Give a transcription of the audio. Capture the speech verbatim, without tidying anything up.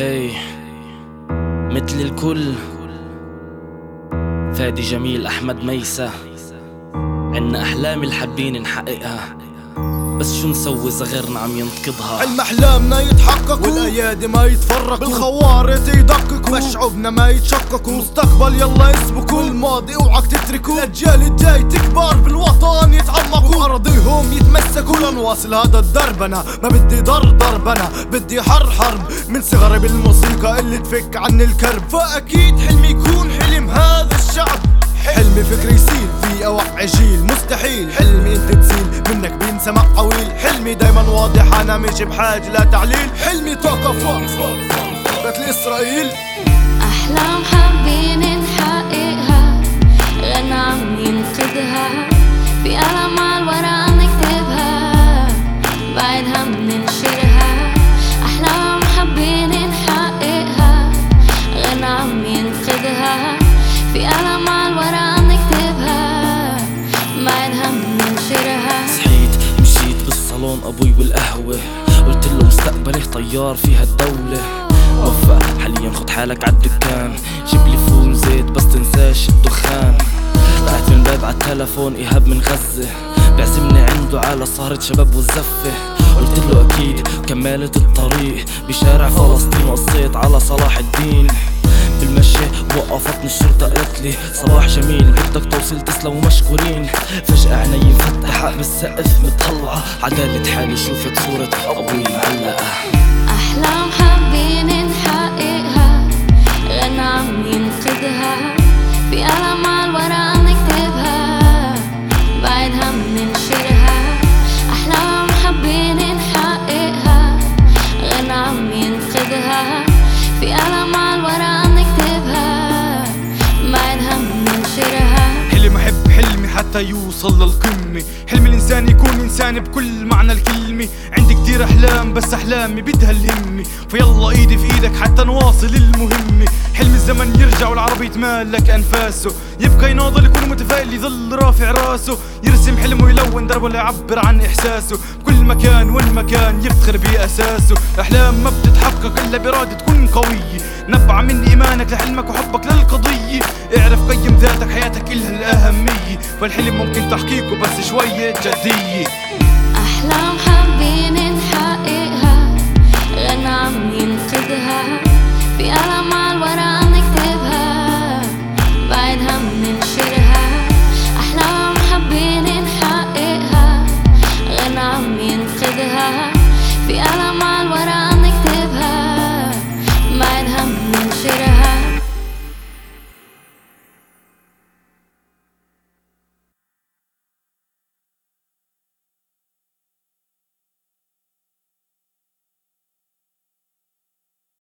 اي مثل الكل فادي جميل احمد ميسة. عنا احلام الحابين نحققها، بس شو نسوي إذا غيرنا عم ينتقدها؟ علم أحلامنا يتحققوا، والأيادي ما يتفرقوا، بالخوارز يدققوا، مشعوبنا ما يتشققوا، مستقبل يلا اسبقوا، الماضي اوعك تتركوا، الأجيال الجاي تكبر بالوطن يتعمقوا، بأراضيهم يتمسكوا، لنواصل هذا الدرب. أنا ما بدي ضر ضرب، أنا بدي حر حرب، من صغري بالموسيقى اللي تفك عن الكرب، فأكيد حلمي يكون حلم هذا الشعب، حلمي فكري يسيل في أوعي جيل، مستحيل حلمي أنت تسيل منك بينسمع طويل، حلمي دايما واضح أنا مش بحاجة لا تعليل، حلمي طاقة فوق مثل إسرائيل. أحلام حابين نحققها، غنى عم ينقذها، في ألمها الورا نكتبها، بعدها مننشرها. أحلام حابين نحققها، غنى عم ينقذها، في ألمها الورا نكتبها، بعدها مننشرها. صحيت مشيت بالصالون أبوي والقهوة، قلتله مستقبلي طيار في هالدولة، وفق حاليا خد حالك عالدكان، جيبلي فول زيت بس تنساش الدخان. طلعت من باب عالتلفون إيهاب من غزة بيعزمني عنده على سهرة شباب والزفة، قلتله أكيد كملت الطريق بشارع فلسطين، وقصيت على صلاح الدين بالمشي، وقفتني الشرطة قالتلي صباح جميل بدك توصل تسلموا مشكورين. فجأة عيني مفتحة بالسقف مطلعة، عدالة حالي شوفت صورة أبوي معلقة. أحلام حابين نحققها، غنى عم ينقذها، في ألمها الورا نكتبها، بعدها مننشرها. أحلام حابين نحققها، غنى عم ينقذها، في ألمها الورا حتى يوصل للقمة. حلم الإنسان يكون إنسان بكل معنى الكلمة، عندي كتير أحلام بس أحلامي بدها الهمة، فيلا إيدي في إيدك حتى نواصل المهمة. حلم الزمن يرجع والعربي يتمالك أنفاسه، يبقى يناضل يكون متفائل يظل رافع راسه، يرسم حلمه يلون دربه ليعبر عن إحساسه، بكل مكان والمكان يفتخر بأساسه. أحلام ما بتتحقق إلا برادة تكون قوية، نبع من إيمانك لحلمك وحبك للقضية، اعرف قيم ذاتك حياتك إلها الأهمية، فالحلم ممكن تحقيقه بس شوية جدية. أحلام حابين نحققها، غنى عم ينقذها، في ألمها الورا نكتبها، بعدها مننشرها. أحلام حابين نحققها، غنى عم ينقذها، في ألمها